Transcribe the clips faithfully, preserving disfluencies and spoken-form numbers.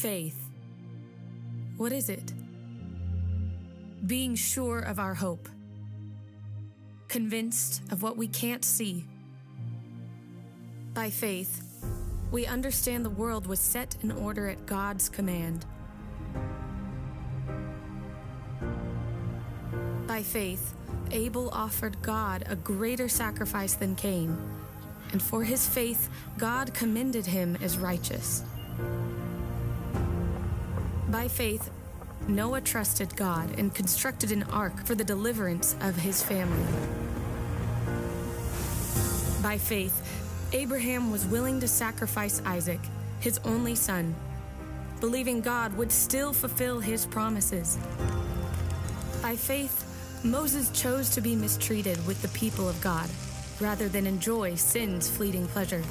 faith. What is it? Being sure of our hope, convinced of what we can't see. By faith, we understand the world was set in order at God's command. By faith, Abel offered God a greater sacrifice than Cain, and for his faith, God commended him as righteous. By faith, Noah trusted God and constructed an ark for the deliverance of his family. By faith, Abraham was willing to sacrifice Isaac, his only son, believing God would still fulfill his promises. By faith, Moses chose to be mistreated with the people of God, rather than enjoy sin's fleeting pleasure.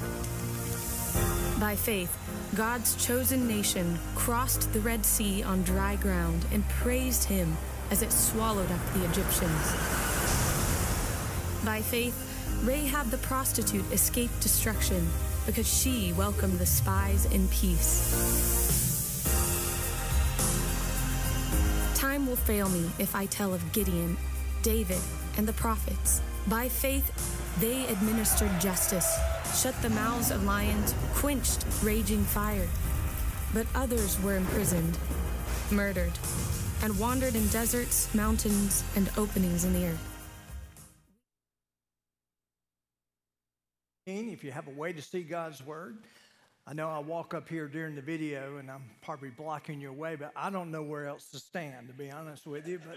By faith, God's chosen nation crossed the Red Sea on dry ground and praised him as it swallowed up the Egyptians. By faith, Rahab the prostitute escaped destruction because she welcomed the spies in peace. Time will fail me if I tell of Gideon, David, and the prophets. By faith, they administered justice, shut the mouths of lions, quenched raging fire. But others were imprisoned, murdered, and wandered in deserts, mountains, and openings in the earth. If you have a way to see God's word, I know I walk up here during the video and I'm probably blocking your way, but I don't know where else to stand, to be honest with you, but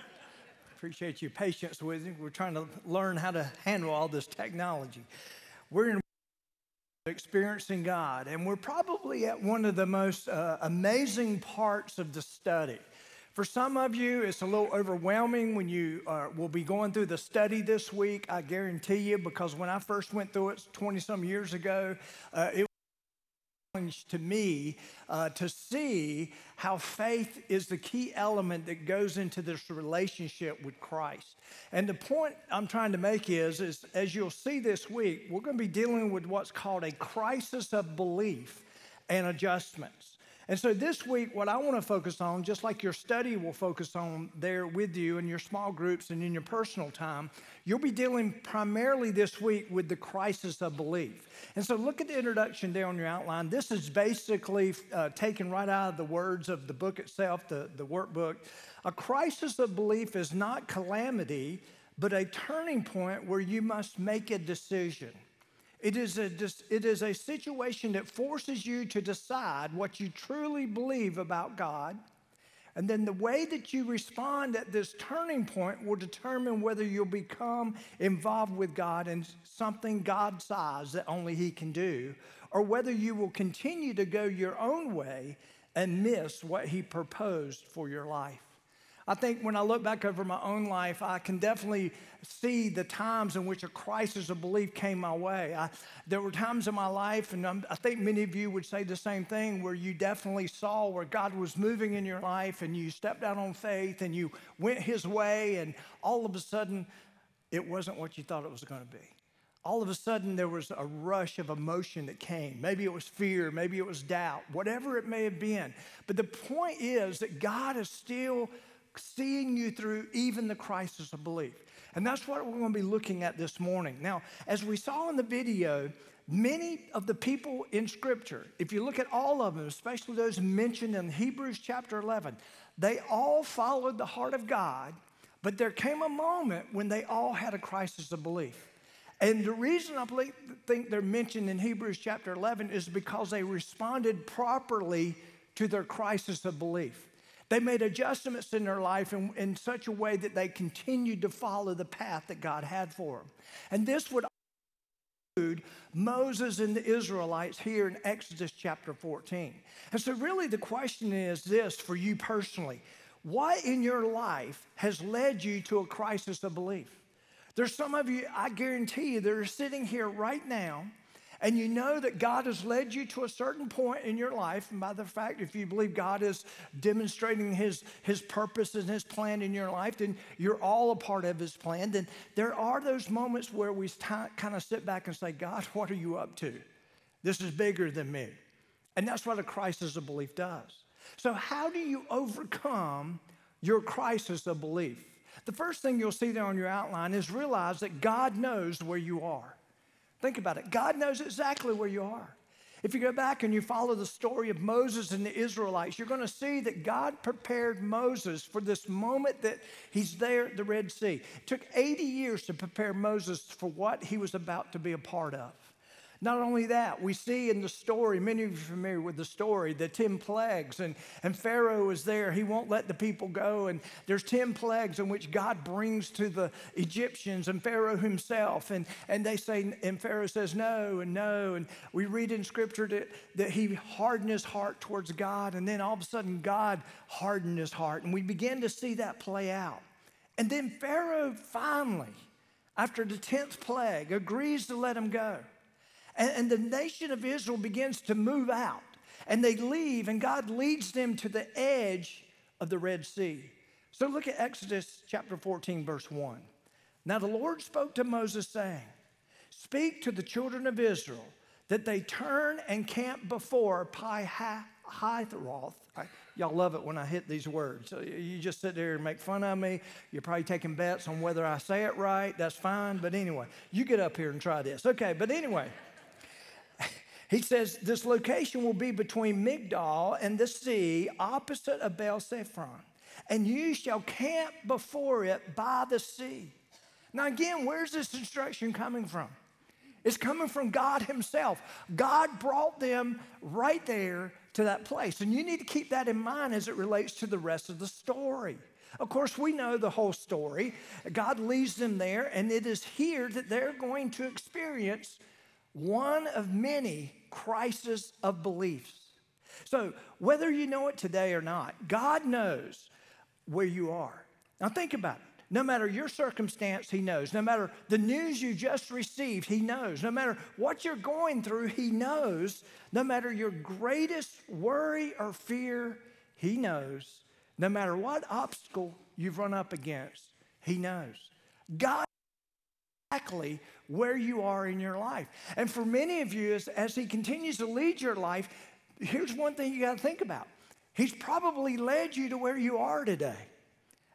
appreciate your patience with me. We're trying to learn how to handle all this technology. We're in experiencing God, and we're probably at one of the most uh, amazing parts of the study. For some of you, it's a little overwhelming when you uh, will be going through the study this week, I guarantee you, because when I first went through it twenty-some years ago, uh, it was a challenge to me uh, to see how faith is the key element that goes into this relationship with Christ. And the point I'm trying to make is, is as you'll see this week, we're going to be dealing with what's called a crisis of belief and adjustments. And so this week, what I want to focus on, just like your study will focus on there with you in your small groups and in your personal time, you'll be dealing primarily this week with the crisis of belief. And so look at the introduction there on your outline. This is basically uh, taken right out of the words of the book itself, the, the workbook. A crisis of belief is not calamity, but a turning point where you must make a decision. It is a, it is a situation that forces you to decide what you truly believe about God, and then the way that you respond at this turning point will determine whether you'll become involved with God in something God-sized that only He can do, or whether you will continue to go your own way and miss what He proposed for your life. I think when I look back over my own life, I can definitely see the times in which a crisis of belief came my way. I, there were times in my life, and I'm, I think many of you would say the same thing, where you definitely saw where God was moving in your life, and you stepped out on faith, and you went His way, and all of a sudden, it wasn't what you thought it was going to be. All of a sudden, there was a rush of emotion that came. Maybe it was fear. Maybe it was doubt. Whatever it may have been. But the point is that God is still seeing you through even the crisis of belief. And that's what we're going to be looking at this morning. Now, as we saw in the video, many of the people in Scripture, if you look at all of them, especially those mentioned in Hebrews chapter eleven, they all followed the heart of God, but there came a moment when they all had a crisis of belief. And the reason I think they're mentioned in Hebrews chapter eleven is because they responded properly to their crisis of belief. They made adjustments in their life in, in such a way that they continued to follow the path that God had for them. And this would include Moses and the Israelites here in Exodus chapter fourteen. And so really the question is this for you personally. What in your life has led you to a crisis of belief? There's some of you, I guarantee you, that are sitting here right now, and you know that God has led you to a certain point in your life. And by the fact, if you believe God is demonstrating his, his purpose and his plan in your life, then you're all a part of his plan. Then there are those moments where we t- kind of sit back and say, God, what are you up to? This is bigger than me. And that's what a crisis of belief does. So how do you overcome your crisis of belief? The first thing you'll see there on your outline is realize that God knows where you are. Think about it. God knows exactly where you are. If you go back and you follow the story of Moses and the Israelites, you're going to see that God prepared Moses for this moment that he's there at the Red Sea. It took eighty years to prepare Moses for what he was about to be a part of. Not only that, we see in the story, many of you are familiar with the story, the ten plagues, and, and Pharaoh is there. He won't let the people go, and there's ten plagues in which God brings to the Egyptians and Pharaoh himself, and, and they say, and Pharaoh says no and no, and we read in Scripture that, that he hardened his heart towards God, and then all of a sudden God hardened his heart, and we begin to see that play out. And then Pharaoh finally, after the tenth plague, agrees to let him go. And the nation of Israel begins to move out, and they leave, and God leads them to the edge of the Red Sea. So look at Exodus chapter fourteen, verse one. Now the Lord spoke to Moses, saying, "Speak to the children of Israel that they turn and camp before Pi-hahiroth." Y'all love it when I hit these words. You just sit there and make fun of me. You're probably taking bets on whether I say it right. That's fine. But anyway, you get up here and try this. Okay, but anyway. He says, this location will be between Migdol and the sea, opposite of Baal Zephon, and you shall camp before it by the sea. Now again, where's this instruction coming from? It's coming from God himself. God brought them right there to that place, and you need to keep that in mind as it relates to the rest of the story. Of course, we know the whole story. God leads them there, and it is here that they're going to experience one of many crises of beliefs. So whether you know it today or not, God knows where you are. Now think about it. No matter your circumstance, he knows. No matter the news you just received, he knows. No matter what you're going through, he knows. No matter your greatest worry or fear, he knows. No matter what obstacle you've run up against, he knows. God exactly where you are in your life. And for many of you, as, as he continues to lead your life, here's one thing you got to think about. He's probably led you to where you are today.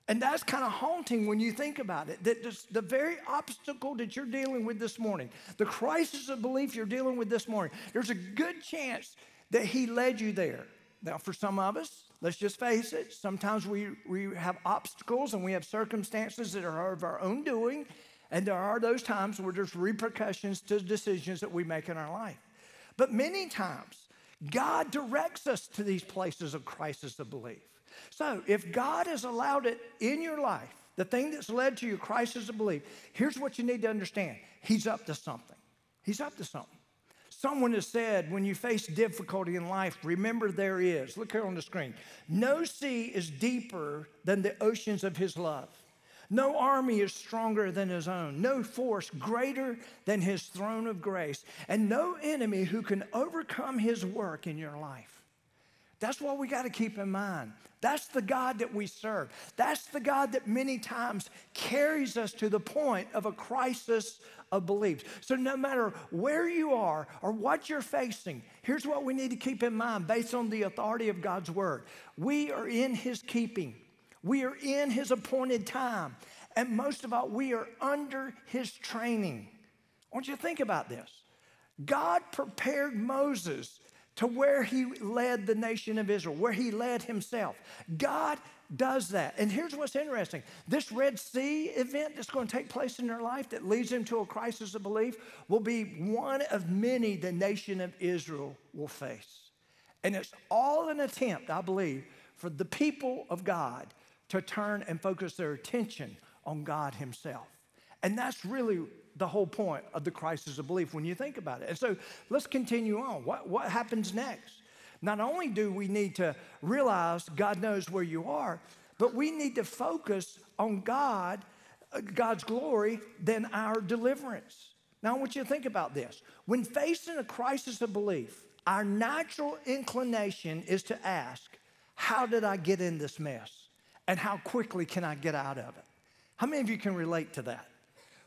And that's kind of haunting when you think about it, that this, the very obstacle that you're dealing with this morning, the crisis of belief you're dealing with this morning, there's a good chance that he led you there. Now, for some of us, let's just face it, sometimes we, we have obstacles and we have circumstances that are of our own doing. And there are those times where there's repercussions to decisions that we make in our life. But many times, God directs us to these places of crisis of belief. So if God has allowed it in your life, the thing that's led to your crisis of belief, here's what you need to understand. He's up to something. He's up to something. Someone has said, when you face difficulty in life, remember there is, look here on the screen, no sea is deeper than the oceans of his love. No army is stronger than his own, no force greater than his throne of grace, and no enemy who can overcome his work in your life. That's what we got to keep in mind. That's the God that we serve. That's the God that many times carries us to the point of a crisis of belief. So no matter where you are or what you're facing, here's what we need to keep in mind based on the authority of God's word. We are in his keeping. We are in his appointed time. And most of all, we are under his training. I want you to think about this. God prepared Moses to where he led the nation of Israel, where he led himself. God does that. And here's what's interesting. This Red Sea event that's going to take place in their life that leads them to a crisis of belief will be one of many the nation of Israel will face. And it's all an attempt, I believe, for the people of God to turn and focus their attention on God himself. And that's really the whole point of the crisis of belief when you think about it. And so let's continue on. What, what happens next? Not only do we need to realize God knows where you are, but we need to focus on God, God's glory, than our deliverance. Now I want you to think about this. When facing a crisis of belief, our natural inclination is to ask, how did I get in this mess? And how quickly can I get out of it? How many of you can relate to that?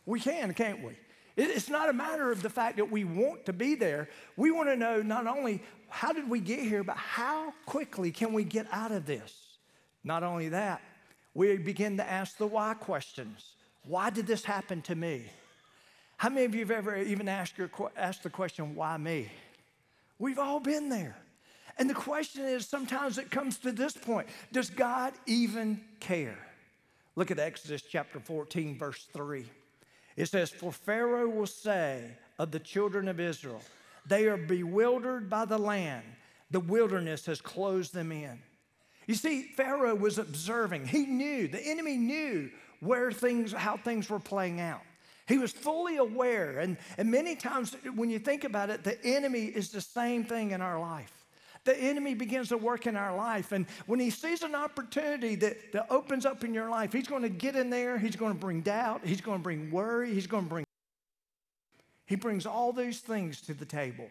We can, can't we? It's not a matter of the fact that we want to be there. We want to know not only how did we get here, but how quickly can we get out of this? Not only that, we begin to ask the why questions. Why did this happen to me? How many of you have ever even asked, your, asked the question, why me? We've all been there. And the question is, sometimes it comes to this point, does God even care? Look at Exodus chapter fourteen, verse three. It says, for Pharaoh will say of the children of Israel, they are bewildered by the land. The wilderness has closed them in. You see, Pharaoh was observing. He knew, the enemy knew where things, how things were playing out. He was fully aware. And, and many times when you think about it, the enemy is the same thing in our life. The enemy begins to work in our life. And when he sees an opportunity that, that opens up in your life, he's going to get in there. He's going to bring doubt. He's going to bring worry. He's going to bring. He brings all these things to the table.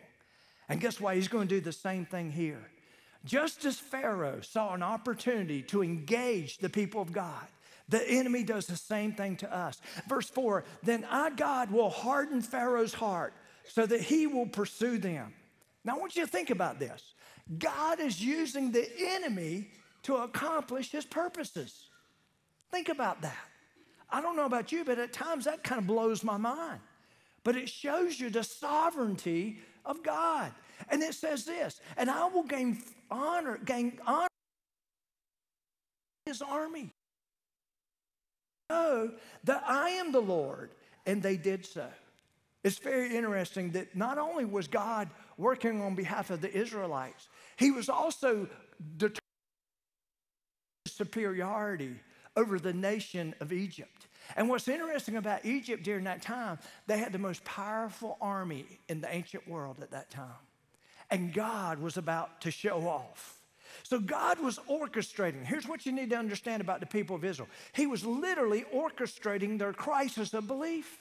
And guess what? He's going to do the same thing here. Just as Pharaoh saw an opportunity to engage the people of God, the enemy does the same thing to us. Verse four, then I, God, will harden Pharaoh's heart so that he will pursue them. Now, I want you to think about this. God is using the enemy to accomplish his purposes. Think about that. I don't know about you, but at times that kind of blows my mind. But it shows you the sovereignty of God. And it says this, and I will gain honor, gain honor his army. Know that I am the Lord, and they did so. It's very interesting that not only was God working on behalf of the Israelites, he was also determined superiority over the nation of Egypt. And what's interesting about Egypt during that time, they had the most powerful army in the ancient world at that time. And God was about to show off. So God was orchestrating. Here's what you need to understand about the people of Israel. He was literally orchestrating their crisis of belief.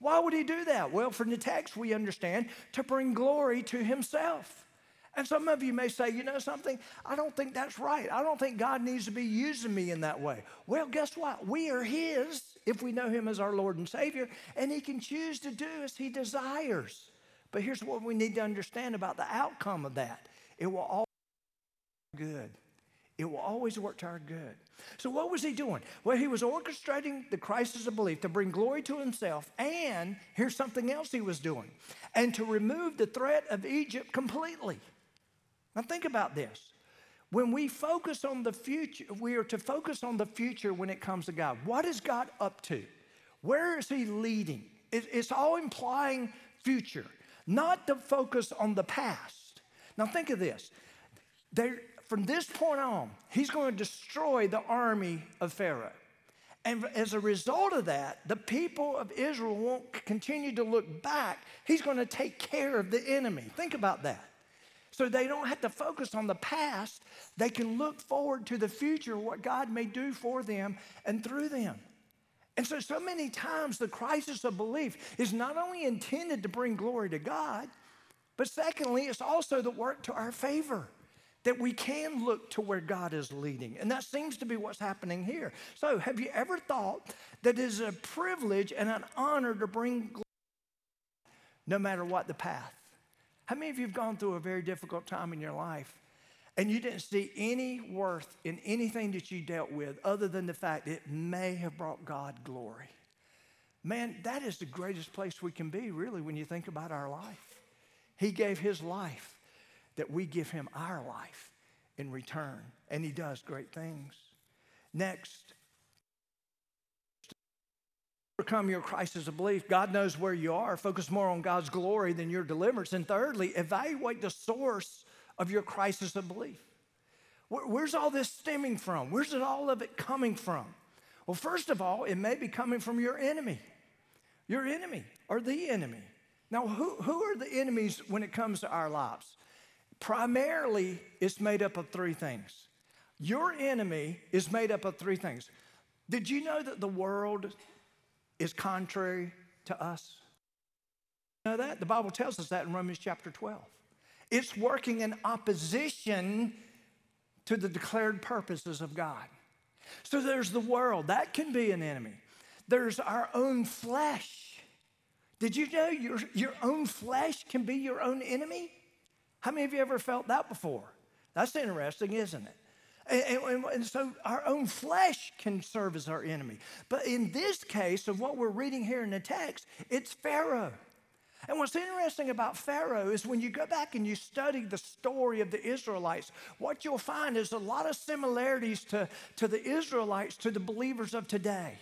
Why would he do that? Well, from the text, we understand to bring glory to himself. And some of you may say, you know something? I don't think that's right. I don't think God needs to be using me in that way. Well, guess what? We are his if we know him as our Lord and Savior, and he can choose to do as he desires. But here's what we need to understand about the outcome of that. It will always be good. It will always work to our good. So what was he doing? Well, he was orchestrating the crisis of belief to bring glory to himself, and here's something else he was doing, and to remove the threat of Egypt completely. Now think about this. When we focus on the future, we are to focus on the future when it comes to God. What is God up to? Where is he leading? It's all implying future, not to focus on the past. Now think of this. There. From this point on, he's going to destroy the army of Pharaoh. And as a result of that, the people of Israel won't continue to look back. He's going to take care of the enemy. Think about that. So they don't have to focus on the past. They can look forward to the future, what God may do for them and through them. And so, so many times the crisis of belief is not only intended to bring glory to God, but secondly, it's also the work to our favor, that we can look to where God is leading. And that seems to be what's happening here. So have you ever thought that it is a privilege and an honor to bring glory no matter what the path? How many of you have gone through a very difficult time in your life and you didn't see any worth in anything that you dealt with other than the fact it may have brought God glory? Man, that is the greatest place we can be, really, when you think about our life. He gave his life that we give him our life in return, and he does great things. Next, to overcome your crisis of belief, God knows where you are. Focus more on God's glory than your deliverance. And thirdly, evaluate the source of your crisis of belief. Where, where's all this stemming from? Where's it all of it coming from? Well, first of all, it may be coming from your enemy, your enemy or the enemy. Now, who, who are the enemies when it comes to our lives? Primarily, it's made up of three things. Your enemy is made up of three things. Did you know that the world is contrary to us? You know that? The Bible tells us that in Romans chapter twelve. It's working in opposition to the declared purposes of God. So there's the world. That can be an enemy. There's our own flesh. Did you know your, your own flesh can be your own enemy? How many of you ever felt that before? That's interesting, isn't it? And, and, and so our own flesh can serve as our enemy. But in this case of what we're reading here in the text, it's Pharaoh. And what's interesting about Pharaoh is when you go back and you study the story of the Israelites, what you'll find is a lot of similarities to, to the Israelites, to the believers of today,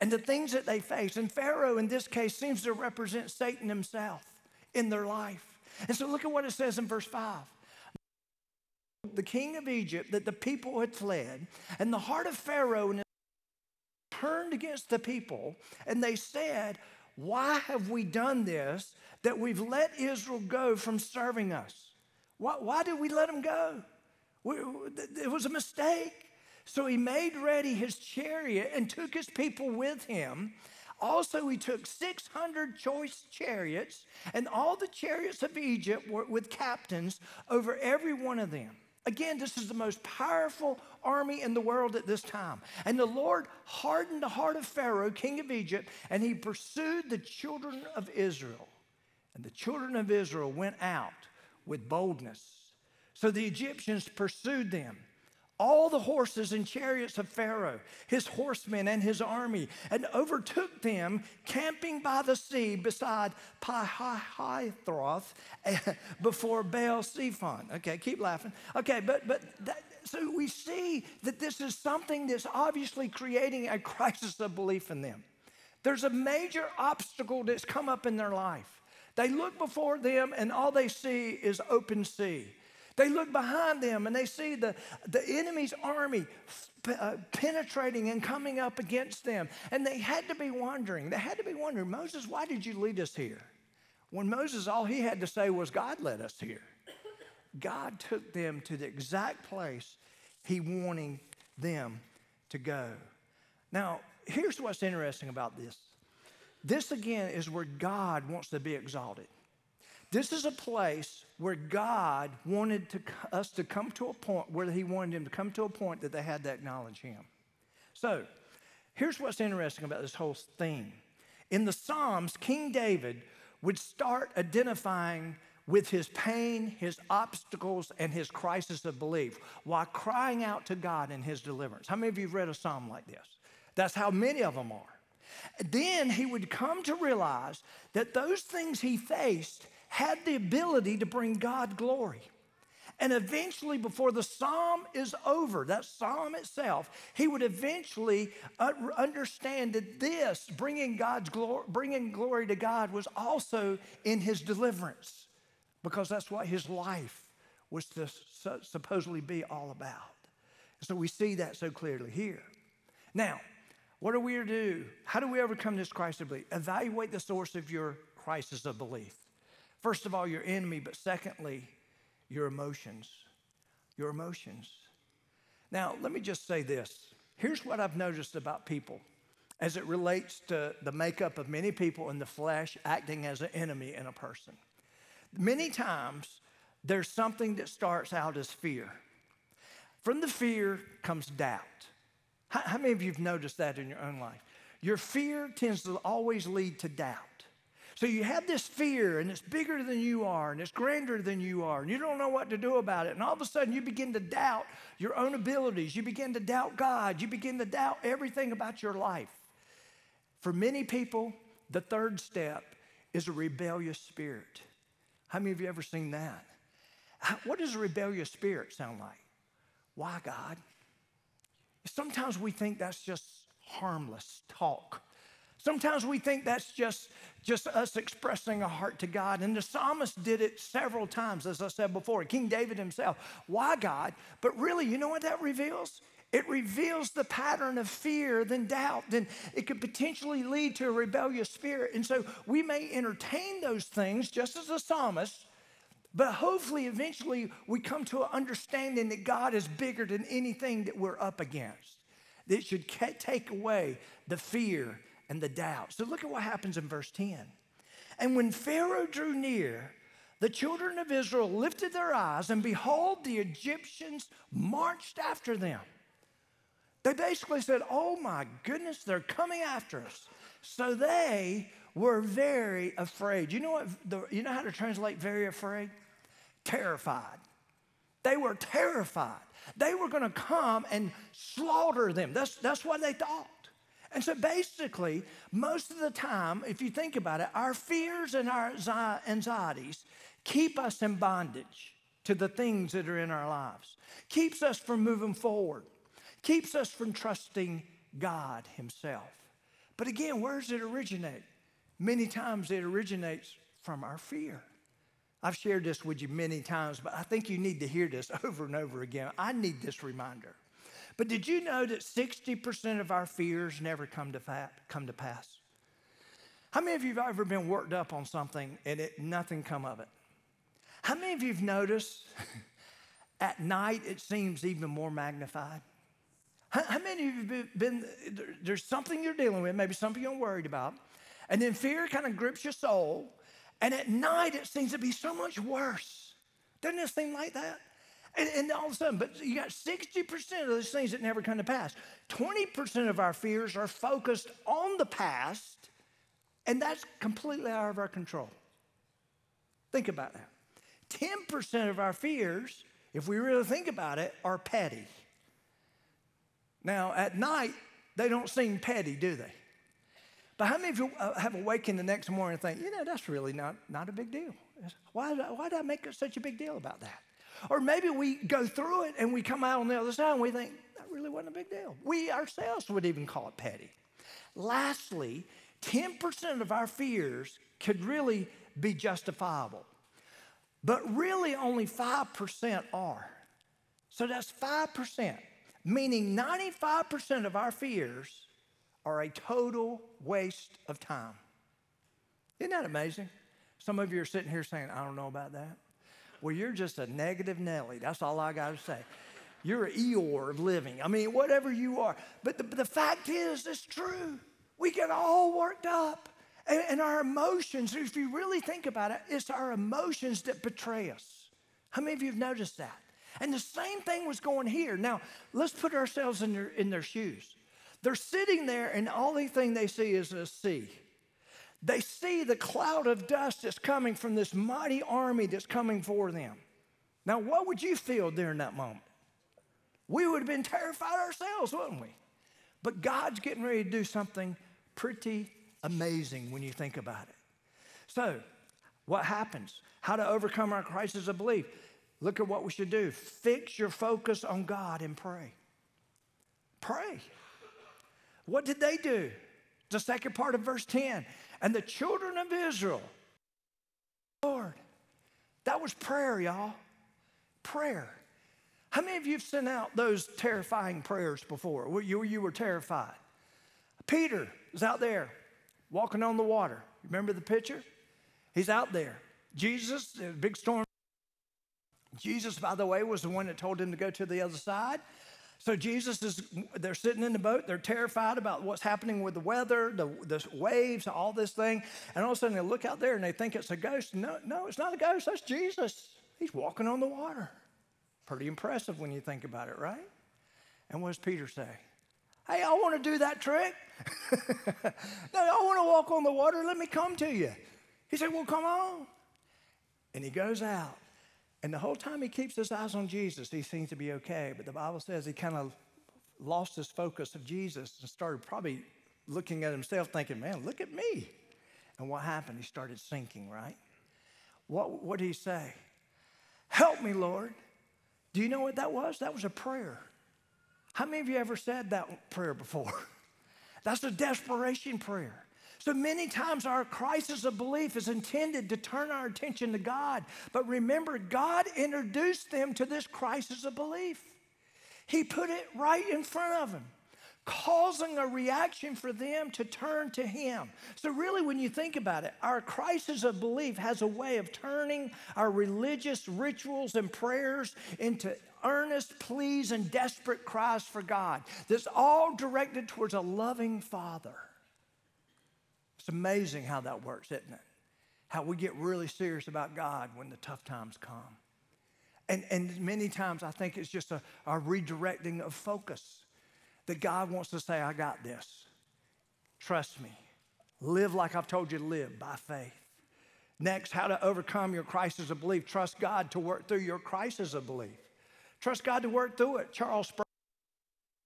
and the things that they face. And Pharaoh in this case seems to represent Satan himself in their life. And so look at what it says in verse five. The king of Egypt, that the people had fled, and the heart of Pharaoh and his turned against the people, and they said, why have we done this, that we've let Israel go from serving us? Why, why did we let them go? We, it was a mistake. So he made ready his chariot and took his people with him. Also, he took six hundred choice chariots, and all the chariots of Egypt were with captains over every one of them. Again, this is the most powerful army in the world at this time. And the Lord hardened the heart of Pharaoh, king of Egypt, and he pursued the children of Israel. And the children of Israel went out with boldness. So the Egyptians pursued them. All the horses and chariots of Pharaoh, his horsemen and his army, and overtook them, camping by the sea beside Pi-hahiroth before Baal Zephon. Okay, keep laughing. Okay, but but that, so we see that this is something that's obviously creating a crisis of belief in them. There's a major obstacle that's come up in their life. They look before them, and all they see is open sea. They look behind them and they see the, the enemy's army uh, penetrating and coming up against them. And they had to be wondering, they had to be wondering, Moses, why did you lead us here? When Moses, all he had to say was, God led us here. God took them to the exact place he wanted them to go. Now, here's what's interesting about this. This, again, is where God wants to be exalted. This is a place where God wanted to, us to come to a point where he wanted them to come to a point that they had to acknowledge him. So here's what's interesting about this whole thing. In the Psalms, King David would start identifying with his pain, his obstacles, and his crisis of belief while crying out to God in his deliverance. How many of you have read a psalm like this? That's how many of them are. Then he would come to realize that those things he faced had the ability to bring God glory. And eventually, before the psalm is over, that psalm itself, he would eventually understand that this, bringing God's glory, bringing glory to God, was also in his deliverance, because that's what his life was to supposedly be all about. So we see that so clearly here. Now, what are we to do? How do we overcome this crisis of belief? Evaluate the source of your crisis of belief. First of all, your enemy, but secondly, your emotions. Your emotions. Now, let me just say this. Here's what I've noticed about people as it relates to the makeup of many people in the flesh acting as an enemy in a person. Many times, there's something that starts out as fear. From the fear comes doubt. How, how many of you have noticed that in your own life? Your fear tends to always lead to doubt. So you have this fear, and it's bigger than you are, and it's grander than you are, and you don't know what to do about it. And all of a sudden, you begin to doubt your own abilities. You begin to doubt God. You begin to doubt everything about your life. For many people, the third step is a rebellious spirit. How many of you ever seen that? What does a rebellious spirit sound like? Why, God? Sometimes we think that's just harmless talk. Sometimes we think that's just, just us expressing a heart to God. And the psalmist did it several times, as I said before, King David himself. Why, God? But really, you know what that reveals? It reveals the pattern of fear, then doubt, then it could potentially lead to a rebellious spirit. And so we may entertain those things just as the psalmist, but hopefully eventually we come to an understanding that God is bigger than anything that we're up against. That should take away the fear and the doubt. So look at what happens in verse ten. And when Pharaoh drew near, the children of Israel lifted their eyes, and behold, the Egyptians marched after them. They basically said, oh my goodness, they're coming after us. So they were very afraid. You know what? The, you know how to translate very afraid? Terrified. They were terrified. They were going to come and slaughter them. That's, that's what they thought. And so basically, most of the time, if you think about it, our fears and our anxieties keep us in bondage to the things that are in our lives, keeps us from moving forward, keeps us from trusting God himself. But again, where does it originate? Many times it originates from our fear. I've shared this with you many times, but I think you need to hear this over and over again. I need this reminder. But did you know that sixty percent of our fears never come to fa- come to pass? How many of you have ever been worked up on something and it, nothing come of it? How many of you have noticed at night it seems even more magnified? How, how many of you have been, there, there's something you're dealing with, maybe something you're worried about, and then fear kind of grips your soul. And at night, it seems to be so much worse. Doesn't it seem like that? And, and all of a sudden, but you got sixty percent of those things that never come to pass. twenty percent of our fears are focused on the past, and that's completely out of our control. Think about that. ten percent of our fears, if we really think about it, are petty. Now, at night, they don't seem petty, do they? But how many of you have awakened the next morning and think, you know, that's really not, not a big deal. Why did, I, why did I make such a big deal about that? Or maybe we go through it and we come out on the other side and we think, that really wasn't a big deal. We ourselves would even call it petty. Lastly, ten percent of our fears could really be justifiable. But really only five percent are. So that's five percent, meaning ninety-five percent of our fears are a total waste of time. Isn't that amazing? Some of you are sitting here saying, I don't know about that. Well, you're just a negative Nelly. That's all I got to say. You're an Eeyore of living. I mean, whatever you are. But the, the fact is, it's true. We get all worked up. And, and our emotions, if you really think about it, it's our emotions that betray us. How many of you have noticed that? And the same thing was going here. Now, let's put ourselves in their, in their shoes. They're sitting there, and the only thing they see is a sea. They see the cloud of dust that's coming from this mighty army that's coming for them. Now, what would you feel during that moment? We would have been terrified ourselves, wouldn't we? But God's getting ready to do something pretty amazing when you think about it. So, what happens? How to overcome our crisis of belief? Look at what we should do. Fix your focus on God and pray. Pray. What did they do? The second part of verse ten. And the children of Israel, Lord, that was prayer, y'all. Prayer. How many of you have sent out those terrifying prayers before? Where you, you were terrified. Peter is out there walking on the water. Remember the picture? He's out there. Jesus, a big storm. Jesus, by the way, was the one that told him to go to the other side. So Jesus is, they're sitting in the boat. They're terrified about what's happening with the weather, the, the waves, all this thing. And all of a sudden they look out there and they think it's a ghost. No, no, it's not a ghost. That's Jesus. He's walking on the water. Pretty impressive when you think about it, right? And what does Peter say? Hey, I want to do that trick. No, I want to walk on the water. Let me come to you. He said, well, come on. And he goes out. And the whole time he keeps his eyes on Jesus, he seems to be okay. But the Bible says he kind of lost his focus of Jesus and started probably looking at himself thinking, man, look at me. And what happened? He started sinking, right? What, what did he say? Help me, Lord. Do you know what that was? That was a prayer. How many of you ever said that prayer before? That's a desperation prayer. So many times our crisis of belief is intended to turn our attention to God. But remember, God introduced them to this crisis of belief. He put it right in front of them, causing a reaction for them to turn to him. So really, when you think about it, our crisis of belief has a way of turning our religious rituals and prayers into earnest pleas and desperate cries for God. That's all directed towards a loving Father. It's amazing how that works, isn't it? How we get really serious about God when the tough times come. And, and many times I think it's just a, a redirecting of focus that God wants to say, I got this. Trust me. Live like I've told you to live, by faith. Next, how to overcome your crisis of belief. Trust God to work through your crisis of belief. Trust God to work through it. Charles Spurgeon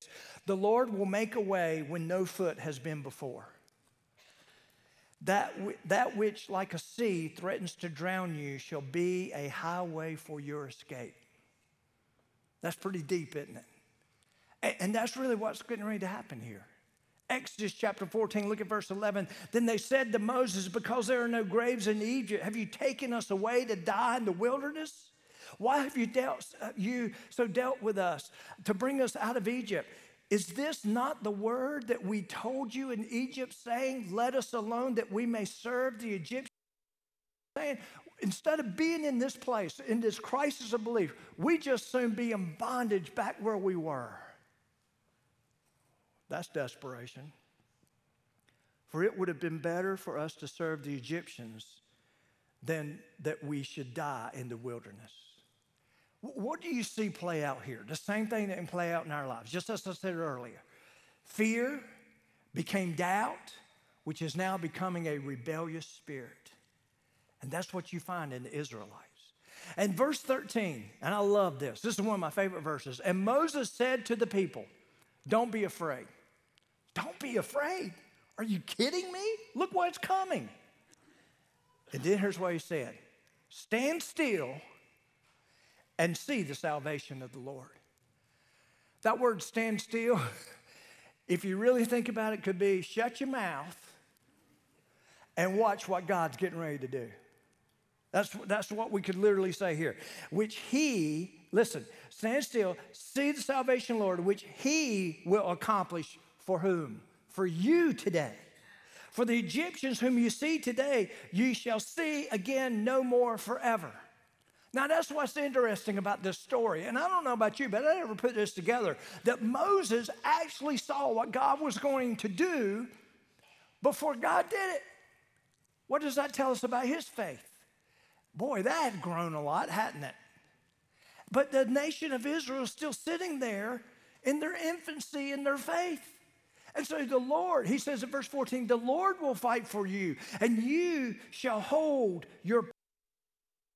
says, "The Lord will make a way when no foot has been before. That, w- that which, like a sea, threatens to drown you shall be a highway for your escape." That's pretty deep, isn't it? And, and that's really what's getting ready to happen here. Exodus chapter fourteen, look at verse eleven. Then they said to Moses, "Because there are no graves in Egypt, have you taken us away to die in the wilderness? Why have you dealt you so dealt with us to bring us out of Egypt? Is this not the word that we told you in Egypt, saying, 'Let us alone that we may serve the Egyptians'?" Saying, instead of being in this place, in this crisis of belief, we just soon be in bondage back where we were. That's desperation. "For it would have been better for us to serve the Egyptians than that we should die in the wilderness." What do you see play out here? The same thing that can play out in our lives, just as I said earlier. Fear became doubt, which is now becoming a rebellious spirit. And that's what you find in the Israelites. And verse thirteen, and I love this. This is one of my favorite verses. "And Moses said to the people, 'Don't be afraid.'" Don't be afraid. Are you kidding me? Look what's coming. And then here's what he said: "Stand still and see the salvation of the Lord." That word "stand still," if you really think about it, could be shut your mouth and watch what God's getting ready to do. That's, that's what we could literally say here. Which he, listen, "Stand still, see the salvation of the Lord, which he will accomplish." For whom? For you today. "For the Egyptians whom you see today, you shall see again no more forever." Now, that's what's interesting about this story. And I don't know about you, but I never put this together, that Moses actually saw what God was going to do before God did it. What does that tell us about his faith? Boy, that had grown a lot, hadn't it? But the nation of Israel is still sitting there in their infancy in their faith. And so the Lord, he says in verse fourteen, "The Lord will fight for you, and you shall hold your peace."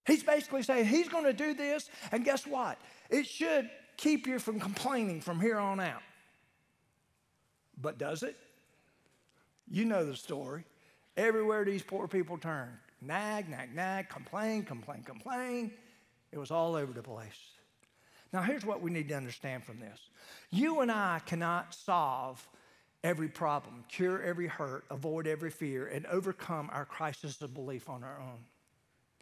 He's basically saying he's going to do this, and guess what? It should keep you from complaining from here on out. But does it? You know the story. Everywhere these poor people turned, nag, nag, nag, complain, complain, complain. It was all over the place. Now, here's what we need to understand from this. You and I cannot solve every problem, cure every hurt, avoid every fear, and overcome our crisis of belief on our own.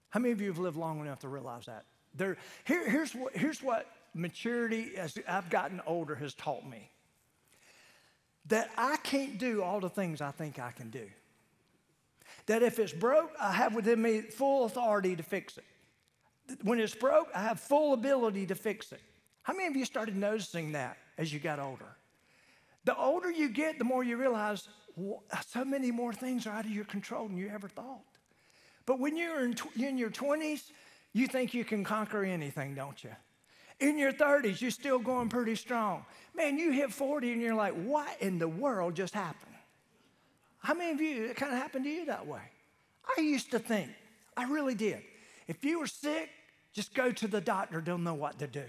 How many of you have lived long enough to realize that? There, here, here's, what, here's what maturity, as I've gotten older, has taught me. That I can't do all the things I think I can do. That if it's broke, I have within me full authority to fix it. When it's broke, I have full ability to fix it. How many of you started noticing that as you got older? The older you get, the more you realize so many more things are out of your control than you ever thought. But when you're in, tw- in your twenties, you think you can conquer anything, don't you? In your thirties, you're still going pretty strong. Man, you hit forty and you're like, what in the world just happened? How many of you, it kind of happened to you that way? I used to think, I really did. If you were sick, just go to the doctor. They'll know what to do.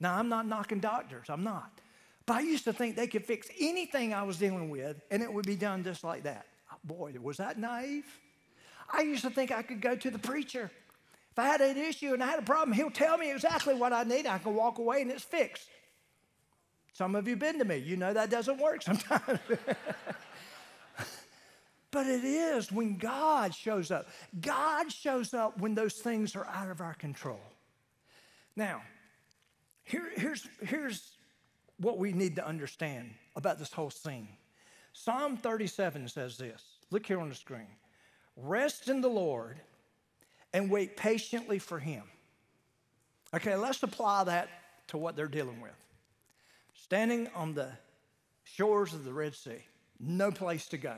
Now, I'm not knocking doctors. I'm not. But I used to think they could fix anything I was dealing with, and it would be done just like that. Boy, was that naive? I used to think I could go to the preacher. If I had an issue and I had a problem, he'll tell me exactly what I need. I can walk away, and it's fixed. Some of you have been to me. You know that doesn't work sometimes. But it is when God shows up. God shows up when those things are out of our control. Now, here, here's... here's what we need to understand about this whole scene. Psalm thirty-seven says this. Look here on the screen. "Rest in the Lord and wait patiently for him." Okay, let's apply that to what they're dealing with. Standing on the shores of the Red Sea, no place to go.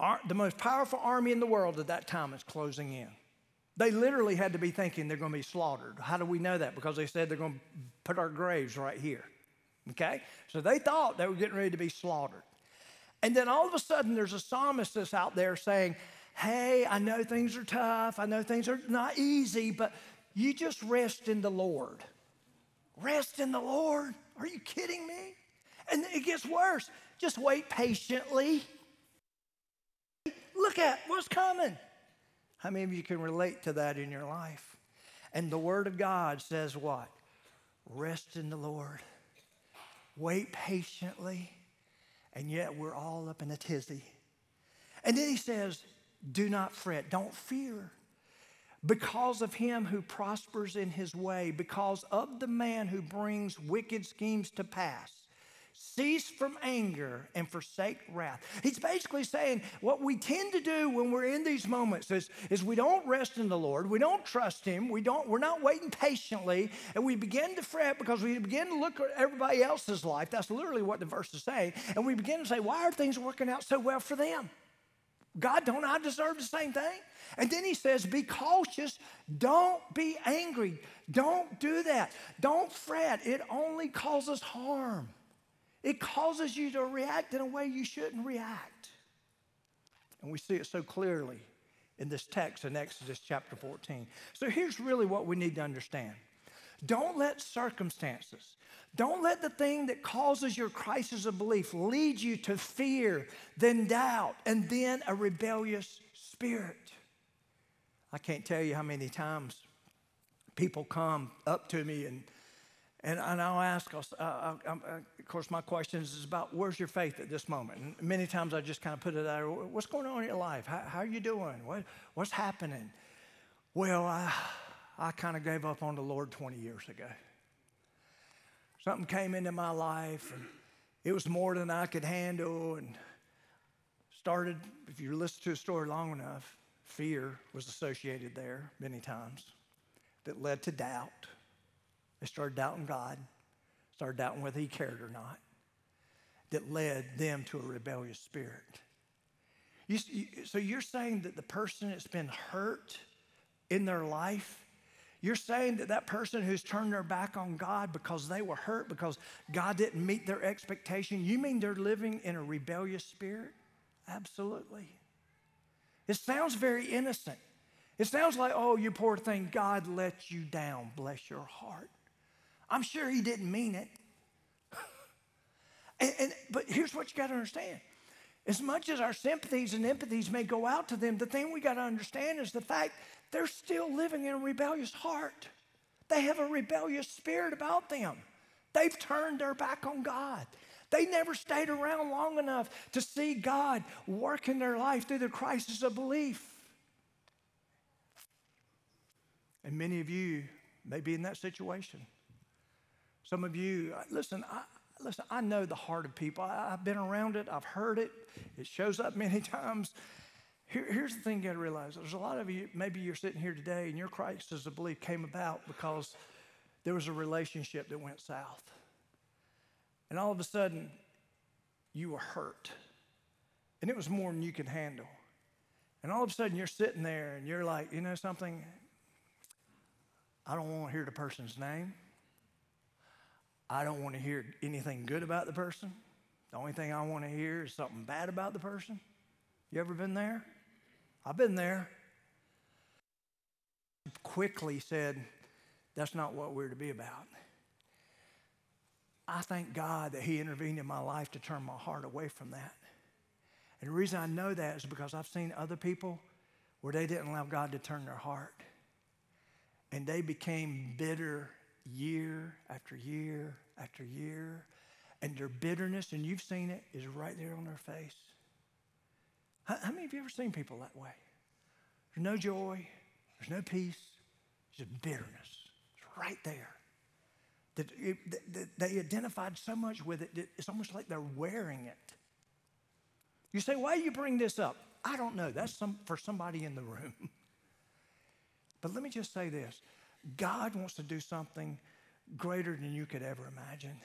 Our, the most powerful army in the world at that time is closing in. They literally had to be thinking they're going to be slaughtered. How do we know that? Because they said they're going to put our graves right here. Okay, so they thought they were getting ready to be slaughtered. And then all of a sudden, there's a psalmist that's out there saying, hey, I know things are tough. I know things are not easy, but you just rest in the Lord. Rest in the Lord. Are you kidding me? And it gets worse. Just wait patiently. Look at what's coming. How many of you can relate to that in your life? And the Word of God says what? Rest in the Lord. Wait patiently. And yet we're all up in a tizzy. And then he says, do not fret. Don't fear. Because of him who prospers in his way, because of the man who brings wicked schemes to pass, cease from anger and forsake wrath. He's basically saying what we tend to do when we're in these moments is, is we don't rest in the Lord. We don't trust him. We don't, we're not waiting patiently. And we begin to fret because we begin to look at everybody else's life. That's literally what the verse is saying. And we begin to say, why are things working out so well for them? God, don't I deserve the same thing? And then he says, be cautious. Don't be angry. Don't do that. Don't fret. It only causes harm. It causes you to react in a way you shouldn't react. And we see it so clearly in this text in Exodus chapter fourteen. So here's really what we need to understand. Don't let circumstances, don't let the thing that causes your crisis of belief lead you to fear, then doubt, and then a rebellious spirit. I can't tell you how many times people come up to me and and, and I'll ask, I'll, I'll, I'll, of course, my question is about where's your faith at this moment? And many times I just kind of put it out, what's going on in your life? How, how are you doing? What, what's happening? Well, I... I kind of gave up on the Lord twenty years ago. Something came into my life, and it was more than I could handle, and started, if you listen to a story long enough, fear was associated there many times that led to doubt. I started doubting God, started doubting whether he cared or not, that led them to a rebellious spirit. You, so you're saying that the person that's been hurt in their life, you're saying that that person who's turned their back on God because they were hurt, because God didn't meet their expectation, you mean they're living in a rebellious spirit? Absolutely. It sounds very innocent. It sounds like, oh, you poor thing, God let you down, bless your heart. I'm sure he didn't mean it. and, and, but here's what you got to understand. As much as our sympathies and empathies may go out to them, the thing we got to understand is the fact they're still living in a rebellious heart. They have a rebellious spirit about them. They've turned their back on God. They never stayed around long enough to see God work in their life through the crisis of belief. And many of you may be in that situation. Some of you, listen, I, listen, I know the heart of people. I, I've been around it. I've heard it. It shows up many times. Here's the thing you got to realize. There's a lot of you, maybe you're sitting here today and your crisis of belief came about because there was a relationship that went south. And all of a sudden, you were hurt. And it was more than you could handle. And all of a sudden, you're sitting there and you're like, you know something? I don't want to hear the person's name. I don't want to hear anything good about the person. The only thing I want to hear is something bad about the person. You ever been there? I've been there. Quickly said, that's not what we're to be about. I thank God that he intervened in my life to turn my heart away from that. And the reason I know that is because I've seen other people where they didn't allow God to turn their heart. And they became bitter year after year after year. And their bitterness, and you've seen it, is right there on their face. How many of you ever seen people that way? There's no joy. There's no peace. There's a bitterness. It's right there. That they identified so much with it, it's almost like they're wearing it. You say, why do you bring this up? I don't know. That's some, for somebody in the room. But let me just say this. God wants to do something greater than you could ever imagine.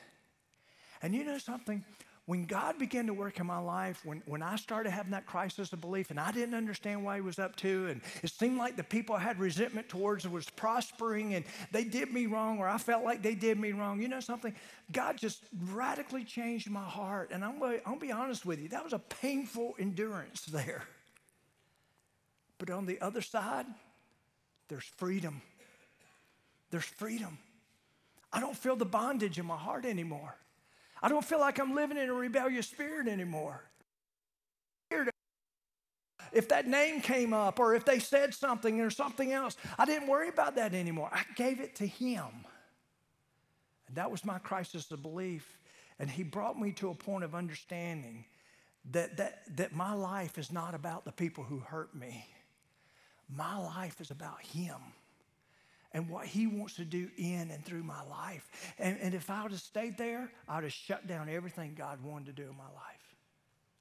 And you know something? When God began to work in my life, when, when I started having that crisis of belief and I didn't understand what he was up to, and it seemed like the people I had resentment towards was prospering and they did me wrong, or I felt like they did me wrong, you know something? God just radically changed my heart. And I'm going to be honest with you, that was a painful endurance there. But on the other side, there's freedom. There's freedom. I don't feel the bondage in my heart anymore. I don't feel like I'm living in a rebellious spirit anymore. If that name came up or if they said something or something else, I didn't worry about that anymore. I gave it to him. And that was my crisis of belief. And he brought me to a point of understanding that, that, that my life is not about the people who hurt me. My life is about him and what he wants to do in and through my life. And, and if I would have stayed there, I would have shut down everything God wanted to do in my life.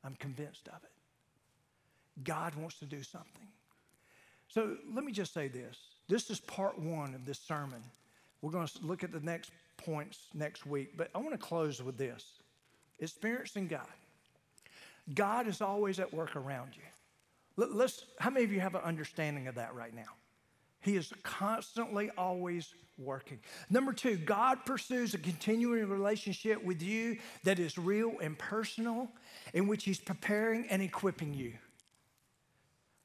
I'm convinced of it. God wants to do something. So let me just say this. This is part one of this sermon. We're going to look at the next points next week, but I want to close with this. Experiencing God. God is always at work around you. Let's, how many of you have an understanding of that right now? He is constantly, always working. Number two, God pursues a continuing relationship with you that is real and personal, in which he's preparing and equipping you.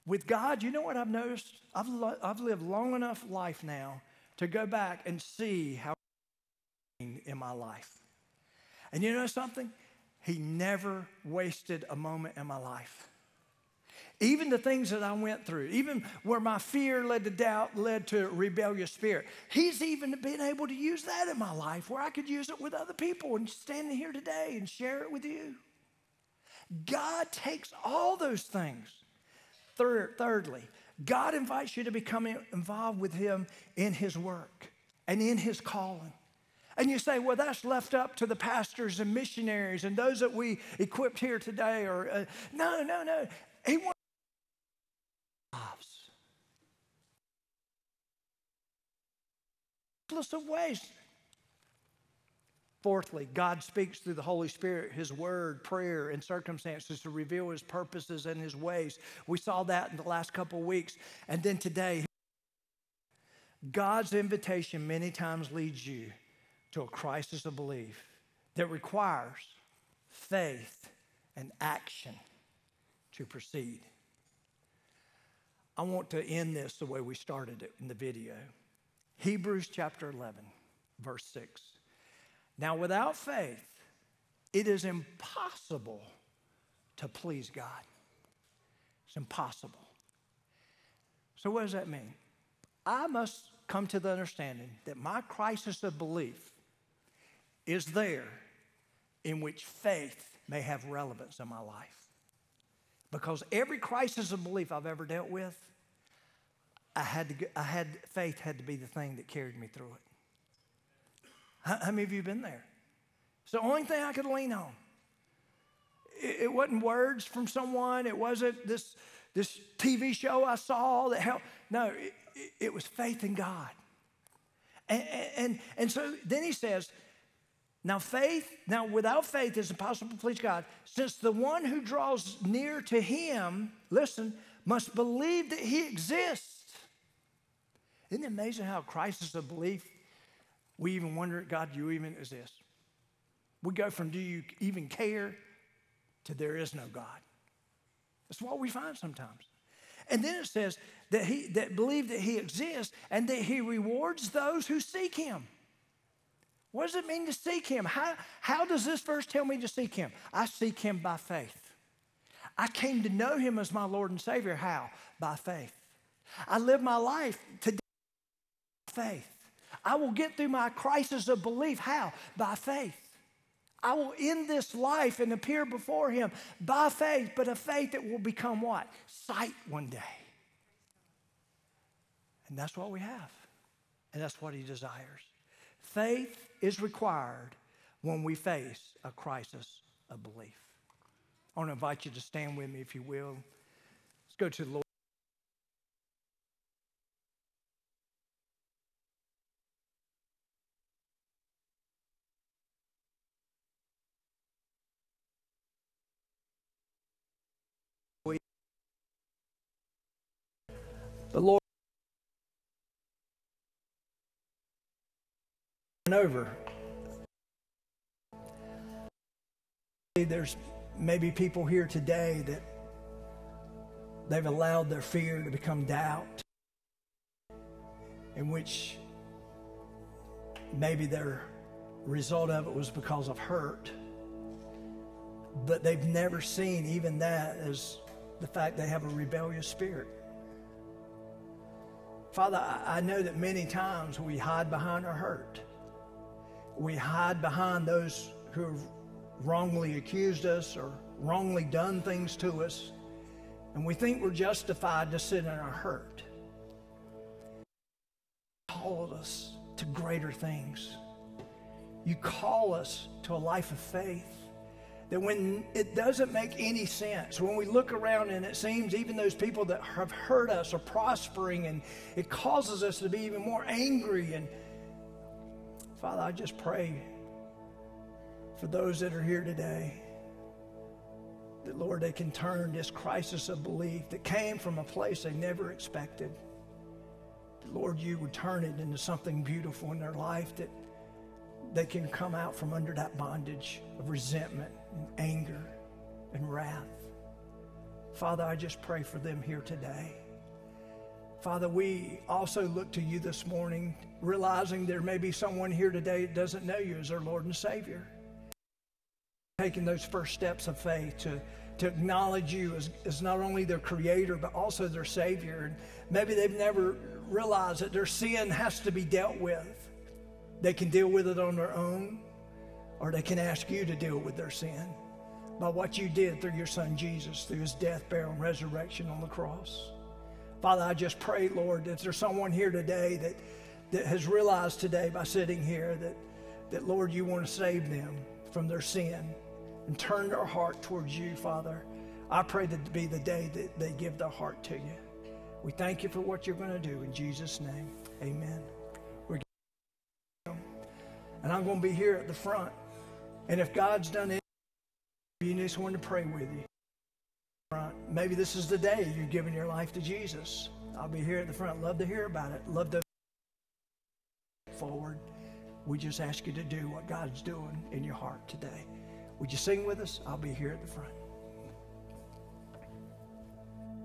With God, you know what I've noticed? I've, lo- I've lived long enough life now to go back and see how in my life. And you know something? He never wasted a moment in my life. Even the things that I went through, even where my fear led to doubt, led to rebellious spirit. He's even been able to use that in my life where I could use it with other people and standing here today and share it with you. God takes all those things. Third, thirdly, God invites you to become involved with him in his work and in his calling. And you say, well, that's left up to the pastors and missionaries and those that we equipped here today. Or uh, No, no, no. He wants lives. Plus of ways. Fourthly, God speaks through the Holy Spirit, his word, prayer, and circumstances to reveal his purposes and his ways. We saw that in the last couple of weeks. And then today, God's invitation many times leads you to a crisis of belief that requires faith and action to proceed. I want to end this the way we started it in the video. Hebrews chapter eleven, verse six. Now, without faith, it is impossible to please God. It's impossible. So what does that mean? I must come to the understanding that my crisis of belief is there in which faith may have relevance in my life. Because every crisis of belief I've ever dealt with, I had to, I had faith had to be the thing that carried me through it. How, how many of you have been there? It's the only thing I could lean on. It, it wasn't words from someone. It wasn't this, this T V show I saw that helped. No, it, it, it was faith in God. And, and, and so then he says, Now faith, now without faith it's impossible to please God, since the one who draws near to him, listen, must believe that he exists. Isn't it amazing how crisis of belief, we even wonder, God, do you even exist? We go from do you even care to there is no God. That's what we find sometimes. And then it says that he that believe that he exists and that he rewards those who seek him. What does it mean to seek him? How, how does this verse tell me to seek him? I seek him by faith. I came to know him as my Lord and Savior. How? By faith. I live my life today by faith. I will get through my crisis of belief. How? By faith. I will end this life and appear before him by faith, but a faith that will become what? Sight one day. And that's what we have. And that's what he desires. Faith is required when we face a crisis of belief. I want to invite you to stand with me, if you will. Let's go to the Lord. The Lord over. There's maybe people here today that they've allowed their fear to become doubt, in which maybe their result of it was because of hurt, but they've never seen even that as the fact they have a rebellious spirit. Father, I know that many times we hide behind our hurt. We hide behind those who have wrongly accused us or wrongly done things to us, and we think we're justified to sit in our hurt. You call us to greater things. You call us to a life of faith, that when it doesn't make any sense, when we look around and it seems even those people that have hurt us are prospering, and it causes us to be even more angry. And Father, I just pray for those that are here today that, Lord, they can turn this crisis of belief that came from a place they never expected. That, Lord, you would turn it into something beautiful in their life, that they can come out from under that bondage of resentment and anger and wrath. Father, I just pray for them here today. Father, we also look to you this morning, realizing there may be someone here today that doesn't know you as their Lord and Savior. Taking those first steps of faith to, to acknowledge you as, as not only their Creator, but also their Savior. And maybe they've never realized that their sin has to be dealt with. They can deal with it on their own, or they can ask you to deal with their sin by what you did through your Son Jesus, through his death, burial, and resurrection on the cross. Father, I just pray, Lord, that if there's someone here today that, that has realized today by sitting here that, that, Lord, you want to save them from their sin and turn their heart towards you, Father, I pray that it be the day that they give their heart to you. We thank you for what you're going to do. In Jesus' name, amen. We're and I'm going to be here at the front. And if God's done anything, you need someone to pray with you. Maybe this is the day you're giving your life to Jesus. I'll be here at the front. Love to hear about it. Love to forward. We just ask you to do what God's doing in your heart today. Would you sing with us? I'll be here at the front.